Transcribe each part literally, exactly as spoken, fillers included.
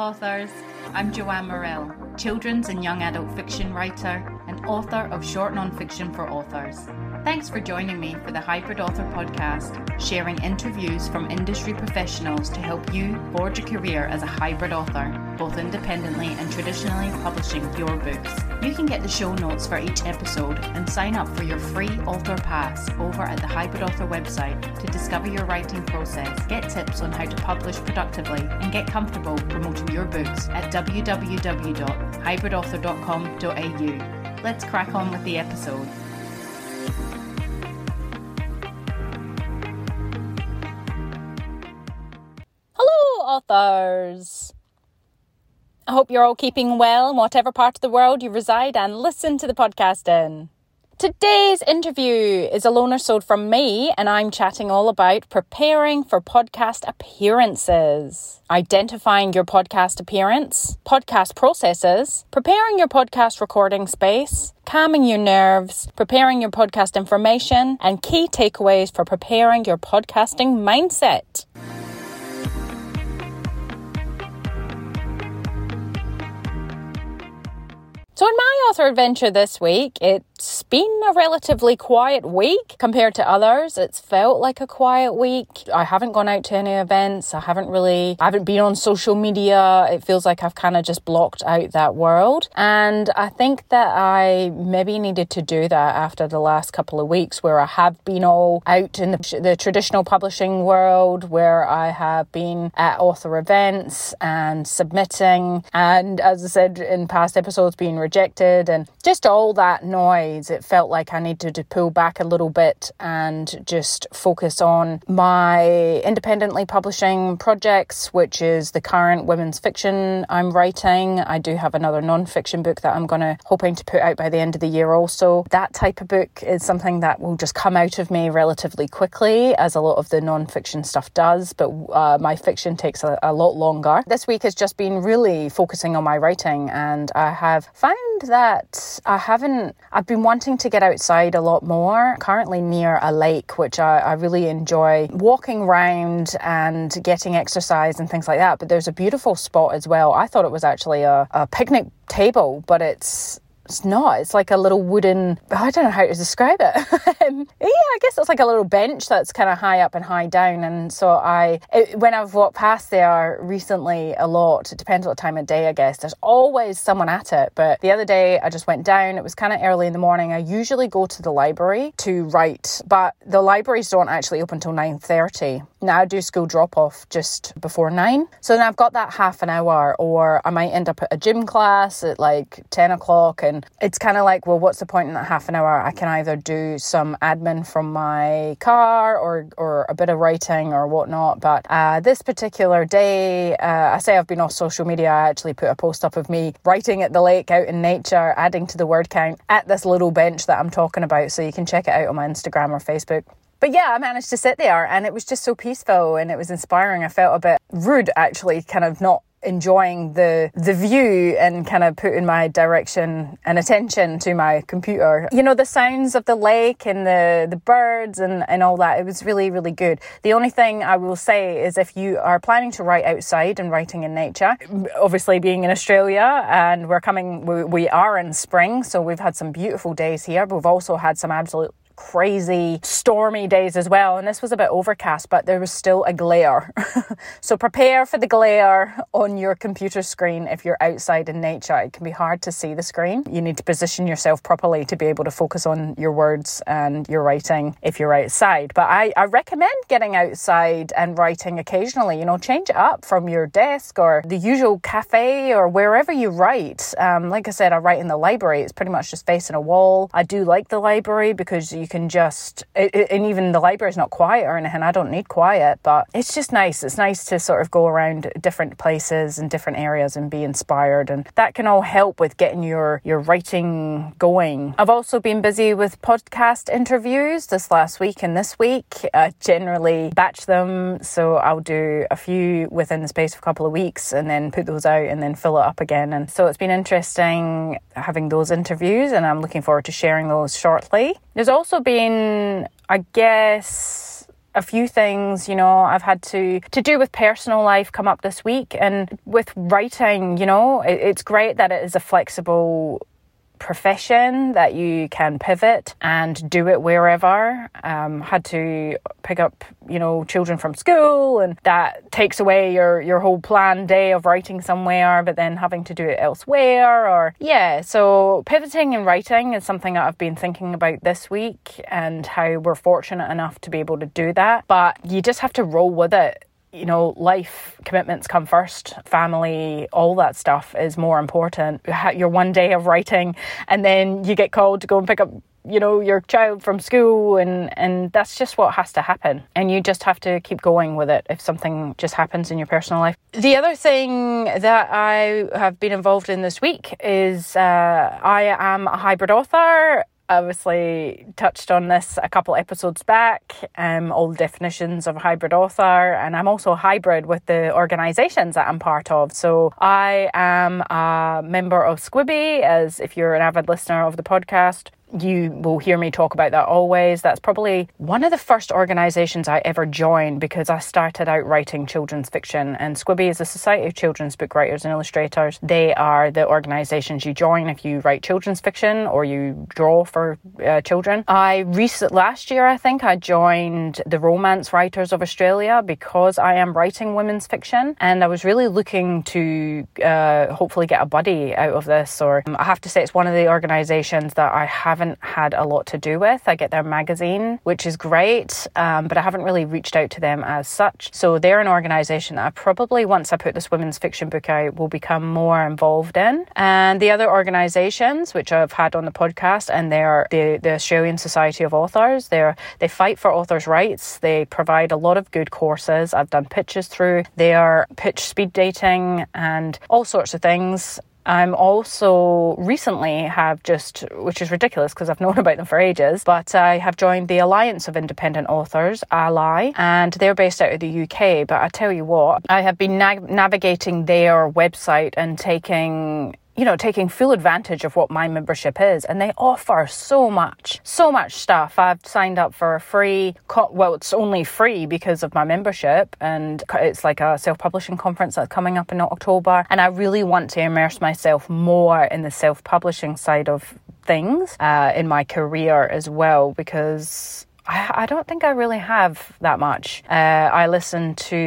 authors. I'm Joanne Morrell, children's and young adult fiction writer and author of short nonfiction for authors. Thanks for joining me for the Hybrid Author Podcast, sharing interviews from industry professionals to help you forge a career as a hybrid author, both independently and traditionally publishing your books. You can get the show notes for each episode and sign up for your free author pass over at the Hybrid Author website to discover your writing process, get tips on how to publish productively, and get comfortable promoting your books at w w w dot hybrid author dot com dot a u. Let's crack on with the episode. Hello, authors. I hope you're all keeping well in whatever part of the world you reside and listen to the podcast in. Today's interview is a lone episode from me, and I'm chatting all about preparing for podcast appearances, identifying your podcast appearance, podcast processes, preparing your podcast recording space, calming your nerves, preparing your podcast information, and key takeaways for preparing your podcasting mindset. So in my author adventure this week, it's been a relatively quiet week compared to others. It's felt like a quiet week. I haven't gone out to any events. I haven't really, I haven't been on social media. It feels like I've kind of just blocked out that world. And I think that I maybe needed to do that after the last couple of weeks where I have been all out in the, the traditional publishing world, where I have been at author events and submitting. And as I said in past episodes, being rejected. Rejected and just all that noise, it felt like I needed to pull back a little bit and just focus on my independently publishing projects, which is the current women's fiction I'm writing. I do have another non-fiction book that I'm gonna hoping to put out by the end of the year also. That type of book is something that will just come out of me relatively quickly, as a lot of the non-fiction stuff does, but uh, my fiction takes a, a lot longer. This week has just been really focusing on my writing, and I have found that I haven't, I've been wanting to get outside a lot more. Currently near a lake, which I, I really enjoy walking around and getting exercise and things like that. But there's a beautiful spot as well. I thought it was actually a, a picnic table, but it's It's not. It's like a little wooden, I don't know how to describe it. um, yeah, I guess it's like a little bench that's kind of high up and high down. And so I, it, when I've walked past there recently a lot, it depends on the time of day, I guess. There's always someone at it. But the other day I just went down. It was kind of early in the morning. I usually go to the library to write, but the libraries don't actually open till nine thirty. Now I do school drop-off just before nine. So then I've got that half an hour, or I might end up at a gym class at like ten o'clock, and it's kind of like, well, what's the point in that half an hour? I can either do some admin from my car or or a bit of writing or whatnot. But uh, this particular day, uh, I say I've been off social media. I actually put a post up of me writing at the lake, out in nature, adding to the word count at this little bench that I'm talking about. So you can check it out on my Instagram or Facebook. But yeah, I managed to sit there, and it was just so peaceful and it was inspiring. I felt a bit rude, actually, kind of not enjoying the the view and kind of putting my direction and attention to my computer. You know, the sounds of the lake and the, the birds and, and all that. It was really, really good. The only thing I will say is, if you are planning to write outside and writing in nature, obviously being in Australia and we're coming, we, we are in spring, so we've had some beautiful days here. We've also had some absolute crazy stormy days as well, and this was a bit overcast, but there was still a glare. So prepare for the glare on your computer screen if you're outside in nature. It can be hard to see the screen. You need to position yourself properly to be able to focus on your words and your writing if you're outside. But I, I recommend getting outside and writing occasionally. You know, change it up from your desk or the usual cafe or wherever you write. Um, like I said, I write in the library. It's pretty much just facing a wall. I do like the library because you can just, and even the library is not quiet or anything. I don't need quiet, but it's just nice. It's nice to sort of go around different places and different areas and be inspired, and that can all help with getting your your writing going. I've also been busy with podcast interviews this last week and this week. I generally batch them, so I'll do a few within the space of a couple of weeks and then put those out and then fill it up again. And so it's been interesting having those interviews, and I'm looking forward to sharing those shortly. There's also been, I guess, a few things, you know, I've had to, to do with personal life come up this week. And with writing, you know, it, it's great that it is a flexible profession that you can pivot and do it wherever. Um, had to pick up, you know, children from school, and that takes away your, your whole planned day of writing somewhere, but then having to do it elsewhere. Or yeah, so pivoting and writing is something that I've been thinking about this week, and how we're fortunate enough to be able to do that. But you just have to roll with it. You know, life commitments come first, family, all that stuff is more important. Your one day of writing, and then you get called to go and pick up, you know, your child from school, and, and that's just what has to happen. And you just have to keep going with it if something just happens in your personal life. The other thing that I have been involved in this week is uh, I am a hybrid author. Obviously touched on this a couple episodes back, um, all the definitions of a hybrid author, and I'm also hybrid with the organisations that I'm part of. So I am a member of Squibby, as if you're an avid listener of the podcast, you will hear me talk about that always. That's probably one of the first organisations I ever joined, because I started out writing children's fiction, and Squibby is a Society of Children's Book Writers and Illustrators. They are the organisations you join if you write children's fiction or you draw for uh, children. I recent last year, I think, I joined the Romance Writers of Australia, because I am writing women's fiction, and I was really looking to uh, hopefully get a buddy out of this. Or um, I have to say, it's one of the organisations that I have haven't had a lot to do with. I get their magazine, which is great, um, but I haven't really reached out to them as such. So they're an organisation that I probably, once I put this women's fiction book out, will become more involved in. And the other organisations, which I've had on the podcast, and they're the, the Australian Society of Authors. They're, they fight for authors' rights. They provide a lot of good courses. I've done pitches through. They are pitch speed dating and all sorts of things. I'm also recently have just, which is ridiculous because I've known about them for ages, but I have joined the Alliance of Independent Authors, Ally, and they're based out of the U K. But I tell you what, I have been na- navigating their website and taking... you know, taking full advantage of what my membership is. And they offer so much, so much stuff. I've signed up for a free, co- well, it's only free because of my membership. And it's like a self-publishing conference that's coming up in October. And I really want to immerse myself more in the self-publishing side of things uh, in my career as well, because I, I don't think I really have that much. Uh, I listen to...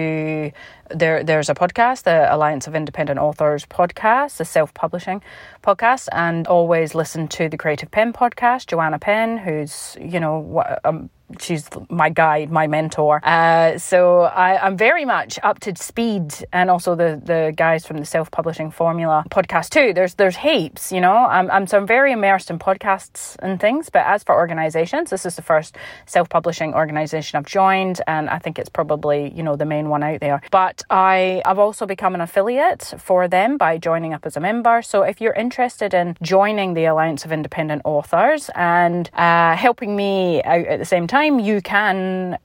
There, there's a podcast, the Alliance of Independent Authors podcast, the Self-Publishing podcast, and always listen to the Creative Penn podcast, Joanna Penn, who's, you know, um, she's my guide, my mentor. Uh, so I, I'm very much up to speed, and also the, the guys from the Self-Publishing Formula podcast too. There's there's heaps, you know. I'm, I'm so I'm very immersed in podcasts and things. But as for organisations, this is the first self-publishing organisation I've joined, and I think it's probably, you know, the main one out there. But I, I've also become an affiliate for them by joining up as a member. So if you're interested in joining the Alliance of Independent Authors and uh, helping me out at the same time, you can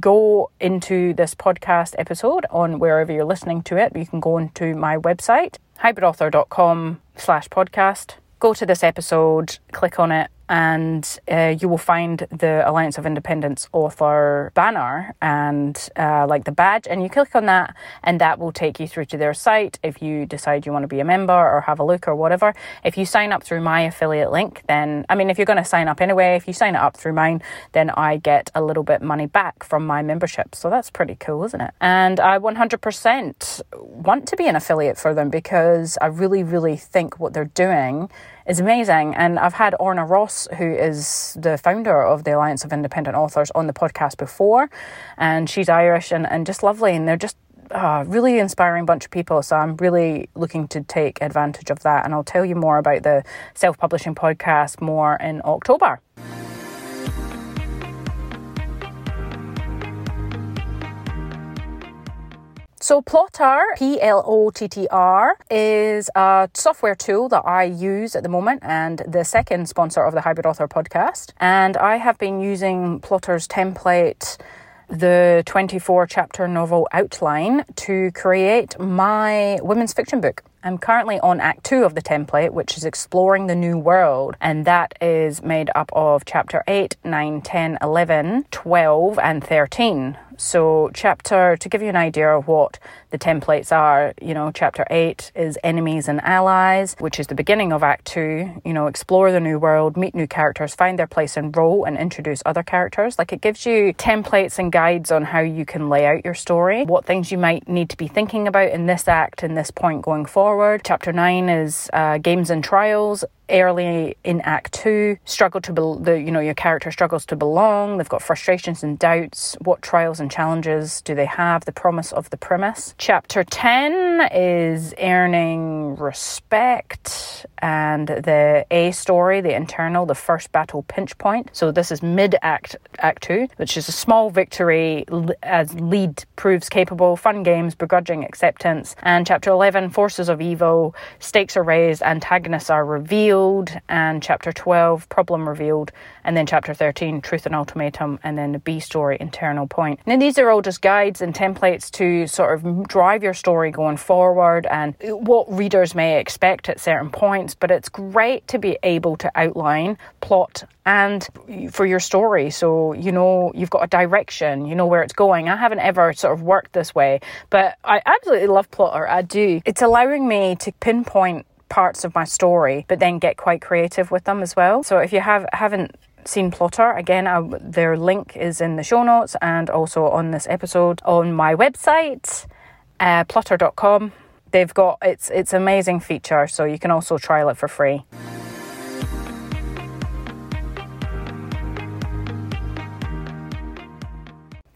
go into this podcast episode on wherever you're listening to it. You can go into my website, hybrid author dot com slash podcast. Go to this episode, click on it, and uh, you will find the Alliance of Independent Author banner and uh, like the badge, and you click on that, and that will take you through to their site if you decide you want to be a member or have a look or whatever. If you sign up through my affiliate link, then, I mean, if you're going to sign up anyway, if you sign up through mine, then I get a little bit money back from my membership. So that's pretty cool, isn't it? And I one hundred percent want to be an affiliate for them, because I really, really think what they're doing is amazing. And I've had Orna Ross, who is the founder of the Alliance of Independent Authors, on the podcast before, and she's Irish and, and just lovely, and they're just a really inspiring bunch of people. So I'm really looking to take advantage of that, and I'll tell you more about the self-publishing podcast more in October. So Plottr, P L O T T R, is a software tool that I use at the moment, and the second sponsor of the Hybrid Author podcast. And I have been using Plottr's template the twenty-four chapter novel outline to create my women's fiction book. I'm currently on Act two of the template, which is exploring the new world, and that is made up of Chapter eight, nine, ten, eleven, twelve and thirteen. So chapter, to give you an idea of what the templates are, you know, Chapter eight is Enemies and Allies, which is the beginning of Act two, you know, explore the new world, meet new characters, find their place and role, and introduce other characters. Like, it gives you templates and guides on how you can lay out your story, what things you might need to be thinking about in this act and this point going forward. Chapter nine is uh, Games and Trials. Early in Act two, struggle to be- the you know your character struggles to belong. They've got frustrations and doubts. What trials and challenges do they have? The promise of the premise. Chapter ten is earning respect, and the A story, the internal, the first battle pinch point. So this is mid Act Act two, which is a small victory as lead proves capable. Fun games, begrudging acceptance. And Chapter eleven, forces of evil. Stakes are raised. Antagonists are revealed. And Chapter twelve, problem revealed, and then Chapter thirteen, truth and ultimatum, and then the B story, internal point. Now, these are all just guides and templates to sort of drive your story going forward and what readers may expect at certain points, but it's great to be able to outline plot and for your story, so you know you've got a direction, you know where it's going. I haven't ever sort of worked this way, but I absolutely love Plottr. I do. It's allowing me to pinpoint parts of my story, but then get quite creative with them as well. So if you have haven't seen Plottr, again, I, their link is in the show notes and also on this episode on my website, uh, plottr dot com. They've got it's it's amazing feature, so you can also trial it for free.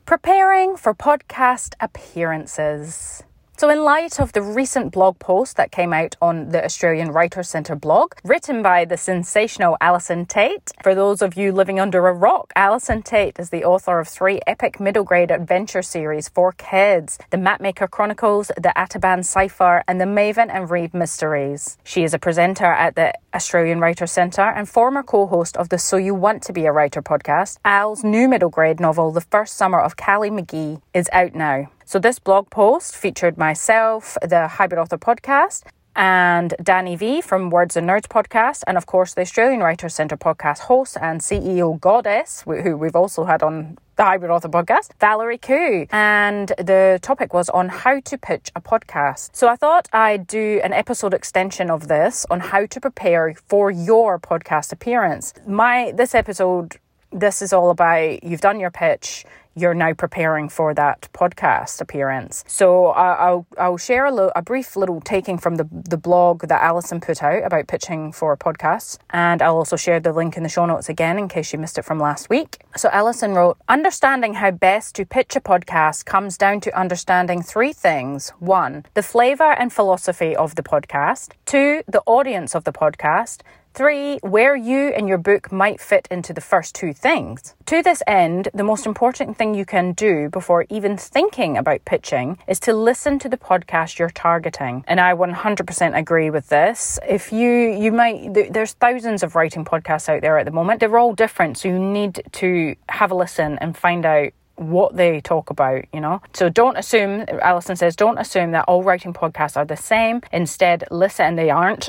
Preparing for podcast appearances. So in light of the recent blog post that came out on the Australian Writers' Centre blog, written by the sensational Alison Tate, for those of you living under a rock, Alison Tate is the author of three epic middle-grade adventure series for kids, The Mapmaker Chronicles, The Ataban Cipher, and The Maven and Reed Mysteries. She is a presenter at the Australian Writers' Centre and former co-host of the So You Want to Be a Writer podcast. Al's new middle-grade novel, The First Summer of Callie McGee, is out now. So this blog post featured myself, the Hybrid Author Podcast, and Danny V from Words and Nerds Podcast, and of course the Australian Writers' Centre podcast host and C E O Goddess, who we've also had on the Hybrid Author Podcast, Valerie Koo. And the topic was on how to pitch a podcast. So I thought I'd do an episode extension of this on how to prepare for your podcast appearance. My this episode, this is all about you've done your pitch, you're now preparing for that podcast appearance. So I'll I'll share a, lo- a brief little taking from the, the blog that Alison put out about pitching for podcasts. And I'll also share the link in the show notes again in case you missed it from last week. So Alison wrote, understanding how best to pitch a podcast comes down to understanding three things. One, the flavour and philosophy of the podcast. Two, the audience of the podcast. Three, where you and your book might fit into the first two things. To this end, the most important thing you can do before even thinking about pitching is to listen to the podcast you're targeting. And I one hundred percent agree with this. If you, you might, there's thousands of writing podcasts out there at the moment. They're all different, so you need to have a listen and find out what they talk about, you know. So don't assume, Alison says, don't assume that all writing podcasts are the same. Instead, listen, and they aren't.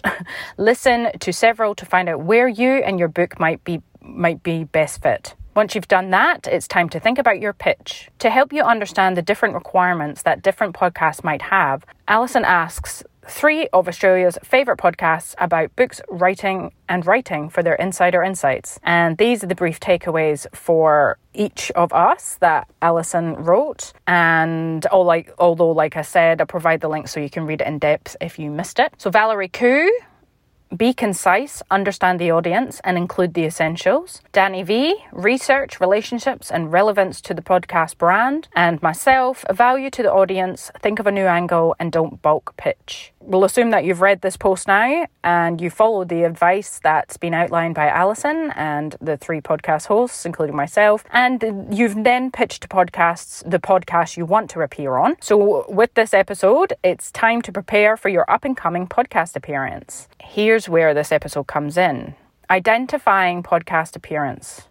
Listen to several to find out where you and your book might be might be best fit. Once you've done that, it's time to think about your pitch. To help you understand the different requirements that different podcasts might have, Alison asks three of Australia's favourite podcasts about books, writing and writing for their insider insights. And these are the brief takeaways for each of us that Alison wrote. And all like, although, like I said, I'll provide the link so you can read it in depth if you missed it. So Valerie Koo, be concise, understand the audience, and include the essentials. Danny V, research, relationships, and relevance to the podcast brand. And myself, value to the audience, think of a new angle, and don't bulk pitch. We'll assume that you've read this post now and you follow the advice that's been outlined by Alison and the three podcast hosts, including myself, and you've then pitched to podcasts the podcast you want to appear on. So with this episode, it's time to prepare for your up-and-coming podcast appearance. Here's where this episode comes in. Identifying podcast appearance.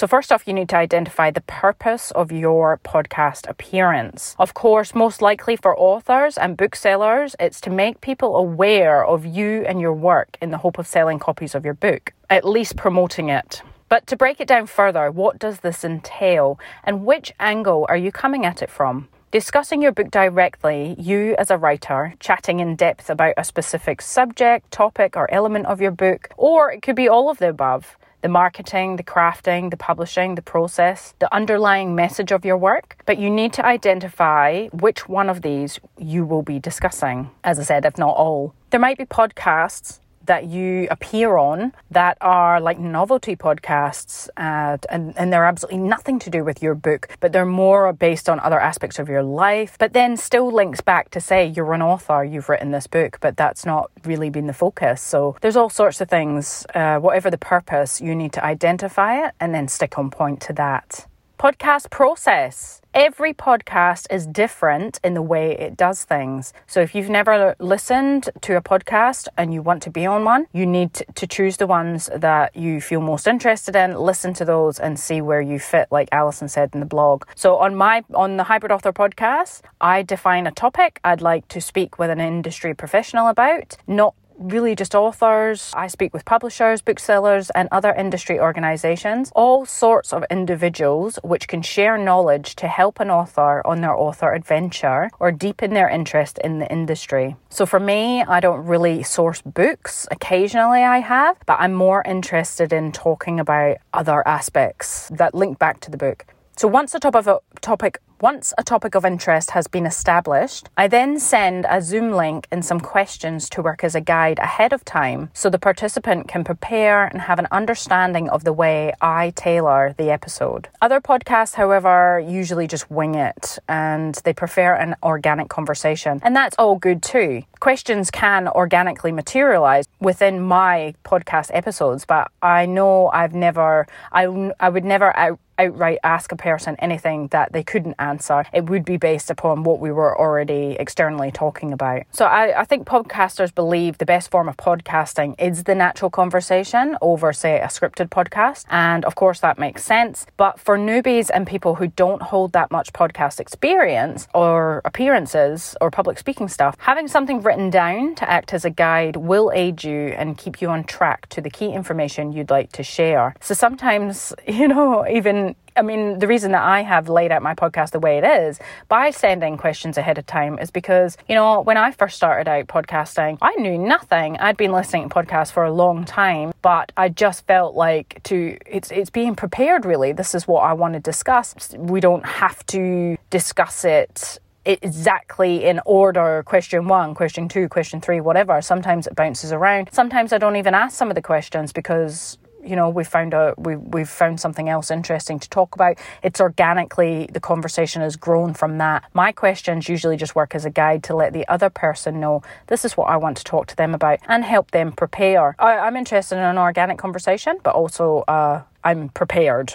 So first off, you need to identify the purpose of your podcast appearance. Of course, most likely for authors and booksellers, it's to make people aware of you and your work in the hope of selling copies of your book, at least promoting it. But to break it down further, what does this entail and which angle are you coming at it from? Discussing your book directly, you as a writer, chatting in depth about a specific subject, topic or element of your book, or it could be all of the above. The marketing, the crafting, the publishing, the process, the underlying message of your work. But you need to identify which one of these you will be discussing. As I said, if not all. There might be podcasts that you appear on that are like novelty podcasts uh, and, and they're absolutely nothing to do with your book, but they're more based on other aspects of your life, but then still links back to say you're an author, you've written this book, but that's not really been the focus. So there's all sorts of things, uh, whatever the purpose, you need to identify it and then stick on point to that. Podcast process. Every podcast is different in the way it does things. So if you've never listened to a podcast and you want to be on one, you need to choose the ones that you feel most interested in, listen to those and see where you fit, like Alison said in the blog. So on my on the Hybrid Author Podcast, I define a topic I'd like to speak with an industry professional about, not really just authors. I speak with publishers, booksellers and other industry organisations, all sorts of individuals which can share knowledge to help an author on their author adventure or deepen their interest in the industry. So for me, I don't really source books. Occasionally I have, but I'm more interested in talking about other aspects that link back to the book. So once a topic of topic once a topic of interest has been established, I then send a Zoom link and some questions to work as a guide ahead of time so the participant can prepare and have an understanding of the way I tailor the episode. Other podcasts, however, usually just wing it and they prefer an organic conversation, and that's all good too. Questions can organically materialize within my podcast episodes, but I know I've never I, I would never out, outright ask a person anything that they couldn't answer. It would be based upon what we were already externally talking about. So I, I think podcasters believe the best form of podcasting is the natural conversation over, say, a scripted podcast. And of course, that makes sense. But for newbies and people who don't hold that much podcast experience or appearances or public speaking stuff, having something written down to act as a guide will aid you and keep you on track to the key information you'd like to share. So sometimes, you know, even I mean, the reason that I have laid out my podcast the way it is by sending questions ahead of time is because, you know, when I first started out podcasting, I knew nothing. I'd been listening to podcasts for a long time, but I just felt like to it's it's being prepared, really. This is what I want to discuss. We don't have to discuss it exactly in order, question one, question two, question three, whatever. Sometimes it bounces around. Sometimes I don't even ask some of the questions because, you know, we found a we we've found something else interesting to talk about. It's organically, the conversation has grown from that. My questions usually just work as a guide to let the other person know this is what I want to talk to them about and help them prepare. I, I'm interested in an organic conversation, but also uh I'm prepared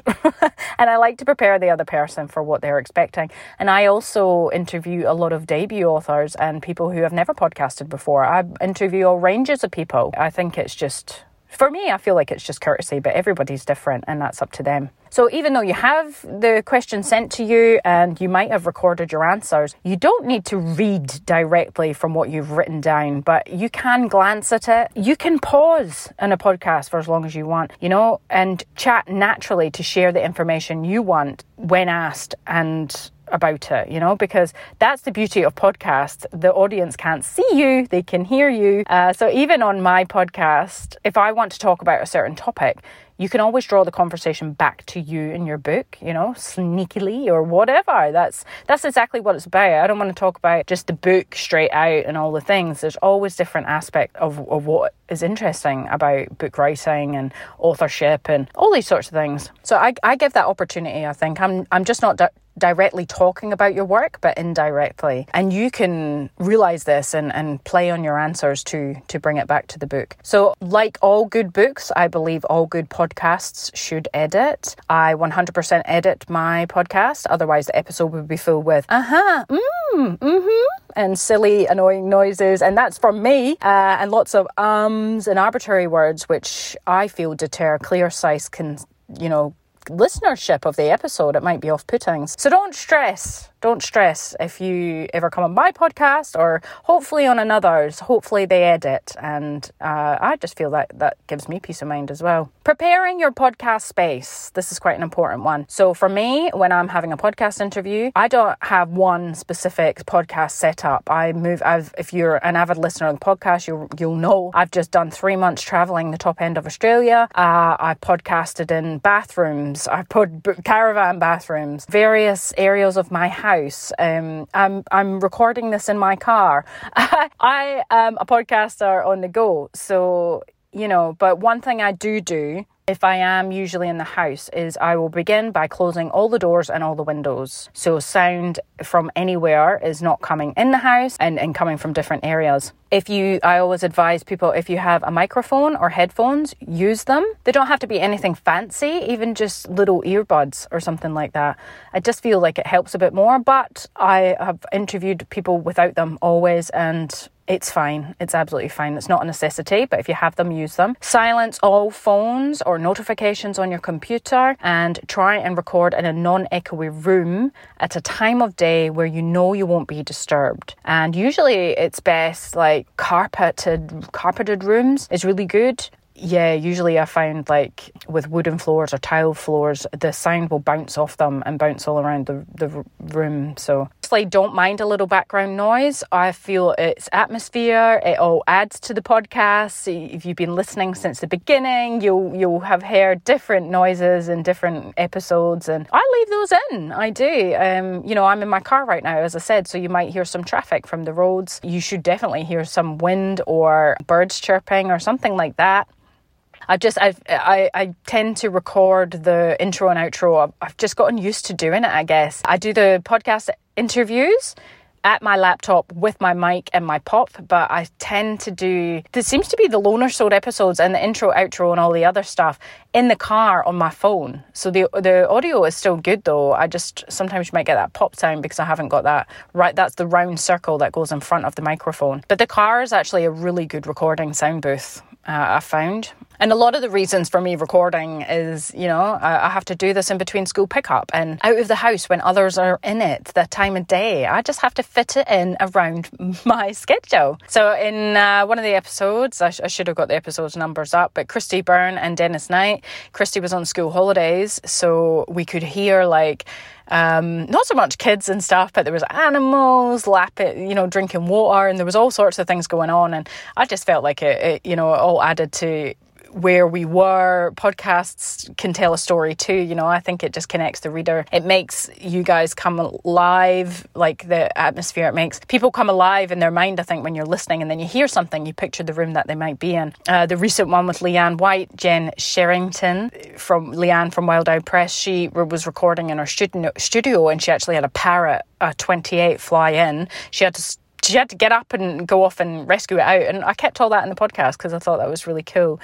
and I like to prepare the other person for what they're expecting. And I also interview a lot of debut authors and people who have never podcasted before. I interview all ranges of people. I think it's just, for me, I feel like it's just courtesy, but everybody's different and that's up to them. So even though you have the question sent to you and you might have recorded your answers, you don't need to read directly from what you've written down, but you can glance at it. You can pause in a podcast for as long as you want, you know, and chat naturally to share the information you want when asked and about it, you know, because that's the beauty of podcasts. The audience can't see you, they can hear you. Uh, so even on my podcast, if I want to talk about a certain topic, you can always draw the conversation back to you in your book, you know, sneakily or whatever. That's that's exactly what it's about. I don't want to talk about just the book straight out and all the things. There's always different aspects of, of what is interesting about book writing and authorship and all these sorts of things. So I, I give that opportunity, I think. I'm I'm just not... Di- directly talking about your work, but indirectly. And you can realize this and, and play on your answers to, to bring it back to the book. So like all good books, I believe all good podcasts should edit. I one hundred percent edit my podcast. Otherwise the episode would be filled with, uh-huh, mm, mm-hmm, and silly, annoying noises. And that's from me. Uh, and lots of ums and arbitrary words, which I feel deter clear, concise, can, you know, listenership of the episode, it might be off-putting. So don't stress. Don't stress if you ever come on my podcast, or hopefully on another's. Hopefully they edit, and uh, I just feel that that gives me peace of mind as well. Preparing your podcast space. This is quite an important one. So for me, when I'm having a podcast interview, I don't have one specific podcast setup. I move. I've if you're an avid listener of the podcast, you'll you'll know I've just done three months traveling the top end of Australia. Uh, I podcasted in bathrooms. I pod caravan bathrooms, various areas of my house. Um, I'm I'm recording this in my car. I am a podcaster on the go, so you know. But one thing I do do, if I am usually in the house, is I will begin by closing all the doors and all the windows. So sound from anywhere is not coming in the house and, and coming from different areas. If you, I always advise people, if you have a microphone or headphones, use them. They don't have to be anything fancy, even just little earbuds or something like that. I just feel like it helps a bit more, but I have interviewed people without them always, and it's fine. It's absolutely fine. It's not a necessity, but if you have them, use them. Silence all phones or notifications on your computer, and try and record in a non-echoey room at a time of day where you know you won't be disturbed. And usually it's best like carpeted, carpeted rooms is really good. Yeah, usually I find like with wooden floors or tile floors, the sound will bounce off them and bounce all around the, the room. So I don't mind a little background noise. I feel it's atmosphere. It all adds to the podcast. If you've been listening since the beginning, you'll you'll have heard different noises in different episodes. And I leave those in. I do. Um, you know, I'm in my car right now, as I said, so you might hear some traffic from the roads. You should definitely hear some wind or birds chirping or something like that. I've just, I've, I I tend to record the intro and outro. I've, I've just gotten used to doing it, I guess. I do the podcast interviews at my laptop with my mic and my pop, but I tend to do, this seems to be the loner sold episodes and the intro, outro and all the other stuff in the car on my phone. So the the audio is still good though. I just sometimes you might get that pop sound because I haven't got that right. That's the round circle that goes in front of the microphone. But the car is actually a really good recording sound booth, uh, I found. And a lot of the reasons for me recording is, you know, I, I have to do this in between school pickup and out of the house when others are in it, the time of day. I just have to fit it in around my schedule. So in uh, one of the episodes, I, sh- I should have got the episode's numbers up, but Christy Byrne and Dennis Knight, Christy was on school holidays, so we could hear like, Um, not so much kids and stuff, but there was animals lapping, you know, drinking water, and there was all sorts of things going on. And I just felt like it, it you know, it all added to where we were. Podcasts can tell a story too, you know. I think it just connects the reader. It makes you guys come alive, like the atmosphere. It makes people come alive in their mind, I think, when you're listening, and then you hear something, you picture the room that they might be in. Uh, the recent one with Leanne White, Jen Sherrington from Leanne from Wild Eye Press, she was recording in her studio, studio and she actually had a parrot, a twenty-eight, fly in. She had to She had to get up and go off and rescue it out. And I kept all that in the podcast because I thought that was really cool.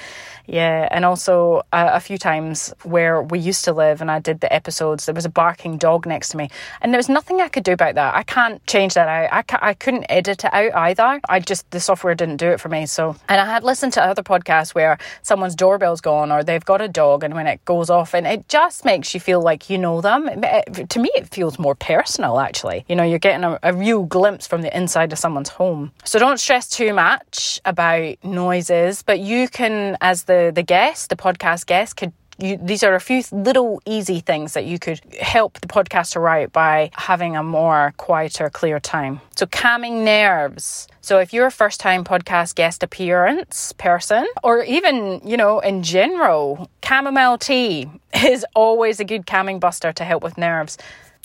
Yeah. And also uh, a few times where we used to live and I did the episodes, there was a barking dog next to me. And there was nothing I could do about that. I can't change that out. I, ca- I couldn't edit it out either. I just, the software didn't do it for me. So, and I had listened to other podcasts where someone's doorbell's gone or they've got a dog, and when it goes off, and it just makes you feel like you know them. It, it, to me, it feels more personal, actually. You know, you're getting a, a real glimpse from the inside of someone's home. So don't stress too much about noises, but you can, as the the guest, the podcast guest, could you, these are a few little easy things that you could help the podcaster out by having a more quieter, clear time. So calming nerves. So if you're a first-time podcast guest appearance person, or even, you know, in general, chamomile tea is always a good calming buster to help with nerves.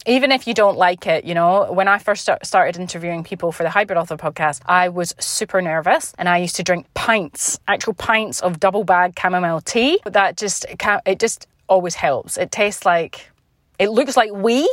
Even if you don't like it, you know, when I first start, started interviewing people for the Hybrid Author Podcast, I was super nervous, and I used to drink pints, actual pints of double bag chamomile tea. That just, it just always helps. It tastes like, it looks like wee,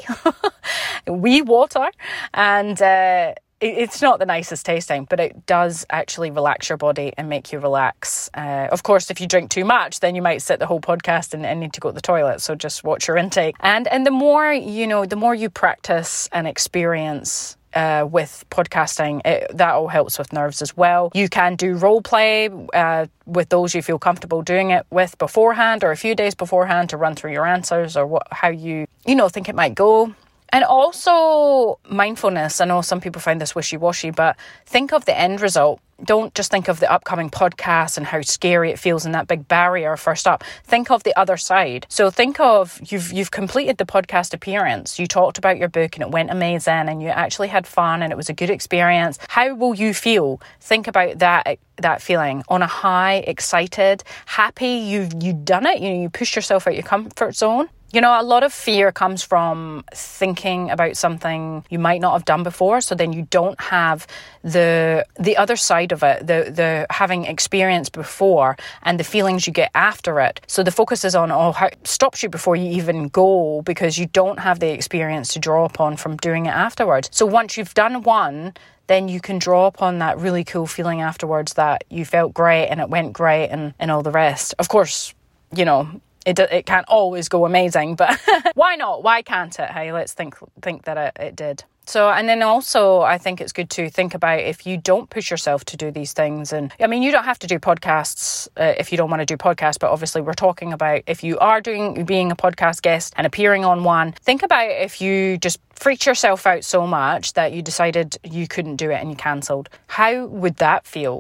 wee water, and uh, it, it's not the nicest tasting, but it does actually relax your body and make you relax. Uh, of course, if you drink too much, then you might sit the whole podcast and, and need to go to the toilet, so just watch your intake. And and the more, you know, the more you practice and experience uh, with podcasting, it, that all helps with nerves as well. You can do role play uh, with those you feel comfortable doing it with beforehand or a few days beforehand to run through your answers or what how you, you know, think it might go. And also mindfulness. I know some people find this wishy-washy, but think of the end result. Don't just think of the upcoming podcast and how scary it feels and that big barrier first up. Think of the other side. So think of you've you've completed the podcast appearance. You talked about your book and it went amazing and you actually had fun and it was a good experience. How will you feel? Think about that that feeling on a high, excited, happy. You've you done it. You know, you pushed yourself out your comfort zone. You know, a lot of fear comes from thinking about something you might not have done before. So then you don't have the the other side of it, the the having experienced before and the feelings you get after it. So the focus is on oh, how it stops you before you even go because you don't have the experience to draw upon from doing it afterwards. So once you've done one, then you can draw upon that really cool feeling afterwards that you felt great and it went great and, and all the rest. Of course, you know, It it can't always go amazing, but why not? Why can't it? Hey, let's think think that it, it did. So, and then also I think it's good to think about if you don't push yourself to do these things. And I mean, you don't have to do podcasts uh, if you don't want to do podcasts, but obviously we're talking about if you are doing being a podcast guest and appearing on one, think about if you just freaked yourself out so much that you decided you couldn't do it and you cancelled. How would that feel?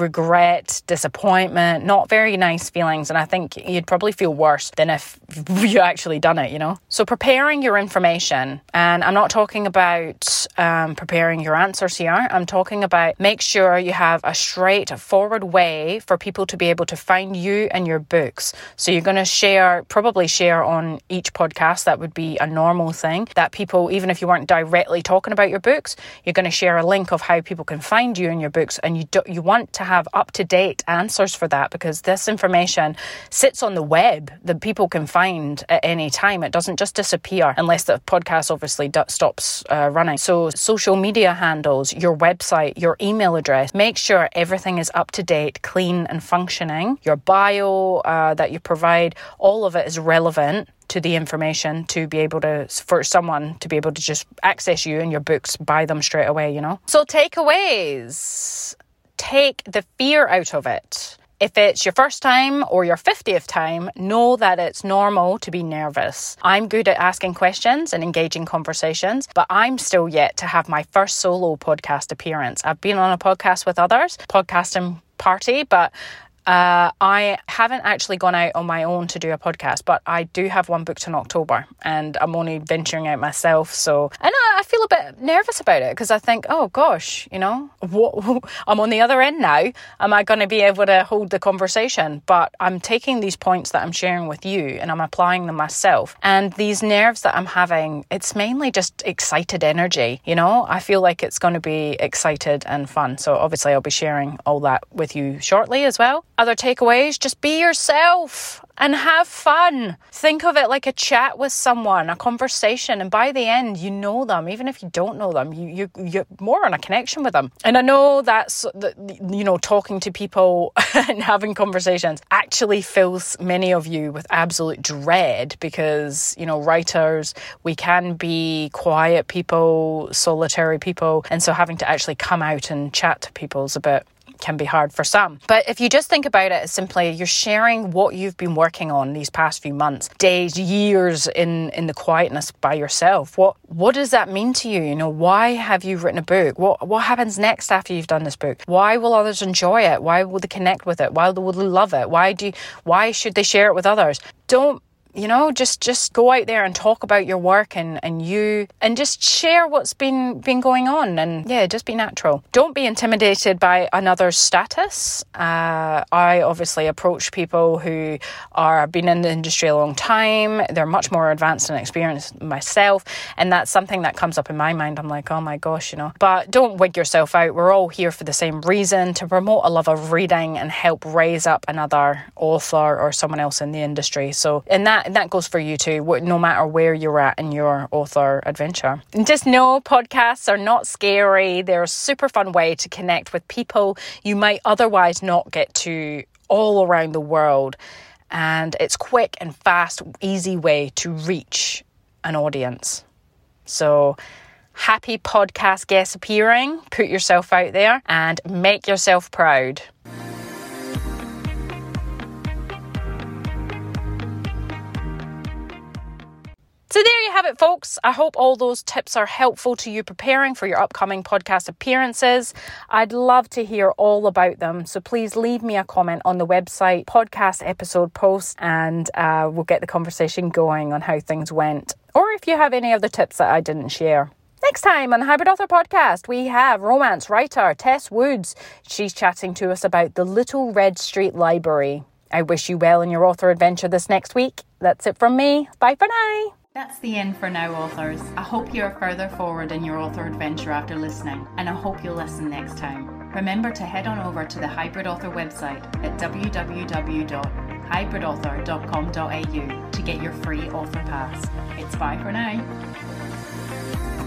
Regret, disappointment, not very nice feelings. And I think you'd probably feel worse than if you actually done it, you know? So preparing your information, and I'm not talking about um, preparing your answers here. I'm talking about make sure you have a straightforward way for people to be able to find you and your books. So you're going to share, probably share on each podcast. That would be a normal thing that people, even if you weren't directly talking about your books, you're going to share a link of how people can find you and your books. And you do, you want to have up-to-date answers for that, because this information sits on the web that people can find at any time. It doesn't just disappear unless the podcast obviously d- stops uh, running. So social media handles, your website, your email address, make sure everything is up-to-date, clean and functioning. Your bio uh, that you provide, all of it is relevant to the information to be able to, for someone to be able to just access you and your books, buy them straight away, you know. So takeaways. Take the fear out of it. If it's your first time or your fiftieth time, know that it's normal to be nervous. I'm good at asking questions and engaging conversations, but I'm still yet to have my first solo podcast appearance. I've been on a podcast with others, podcasting party, but Uh, I haven't actually gone out on my own to do a podcast, but I do have one booked in October and I'm only venturing out myself. So, and I, I feel a bit nervous about it because I think, oh gosh, you know, what, I'm on the other end now. Am I going to be able to hold the conversation? But I'm taking these points that I'm sharing with you and I'm applying them myself. And these nerves that I'm having, it's mainly just excited energy. You know, I feel like it's going to be excited and fun. So obviously I'll be sharing all that with you shortly as well. Other takeaways, just be yourself and have fun. Think of it like a chat with someone, a conversation, and by the end, you know them. Even if you don't know them, you, you, you're more on a connection with them. And I know that's, you know, talking to people and having conversations actually fills many of you with absolute dread because, you know, writers, we can be quiet people, solitary people, and so having to actually come out and chat to people is a bit can be hard for some. But if you just think about it as simply you're sharing what you've been working on these past few months, days, years in in the quietness by yourself, what what does that mean to you? You know, why have you written a book? What what happens next after you've done this book? Why will others enjoy it? Why will they connect with it? Why will they love it? Why do you, why should they share it with others? Don't You know, just just go out there and talk about your work and, and you and just share what's been been going on. And yeah, just be natural. Don't be intimidated by another's status. Uh, I obviously approach people who are been in the industry a long time. They're much more advanced and experienced than myself. And that's something that comes up in my mind. I'm like, oh my gosh, you know. But don't wig yourself out. We're all here for the same reason, to promote a love of reading and help raise up another author or someone else in the industry. So in that And that goes for you too, no matter where you're at in your author adventure. And just know podcasts are not scary. They're a super fun way to connect with people you might otherwise not get to all around the world. And it's quick and fast, easy way to reach an audience. So happy podcast guests appearing. Put yourself out there and make yourself proud. So there you have it, folks. I hope all those tips are helpful to you preparing for your upcoming podcast appearances. I'd love to hear all about them. So please leave me a comment on the website podcast episode post and uh, we'll get the conversation going on how things went. Or if you have any other tips that I didn't share. Next time on the Hybrid Author Podcast, we have romance writer Tess Woods. She's chatting to us about the Little Red Street Library. I wish you well in your author adventure this next week. That's it from me. Bye for now. That's the end for now, authors. I hope you are further forward in your author adventure after listening, and I hope you'll listen next time. Remember to head on over to the Hybrid Author website at w w w dot hybrid author dot com dot a u to get your free author pass. It's bye for now.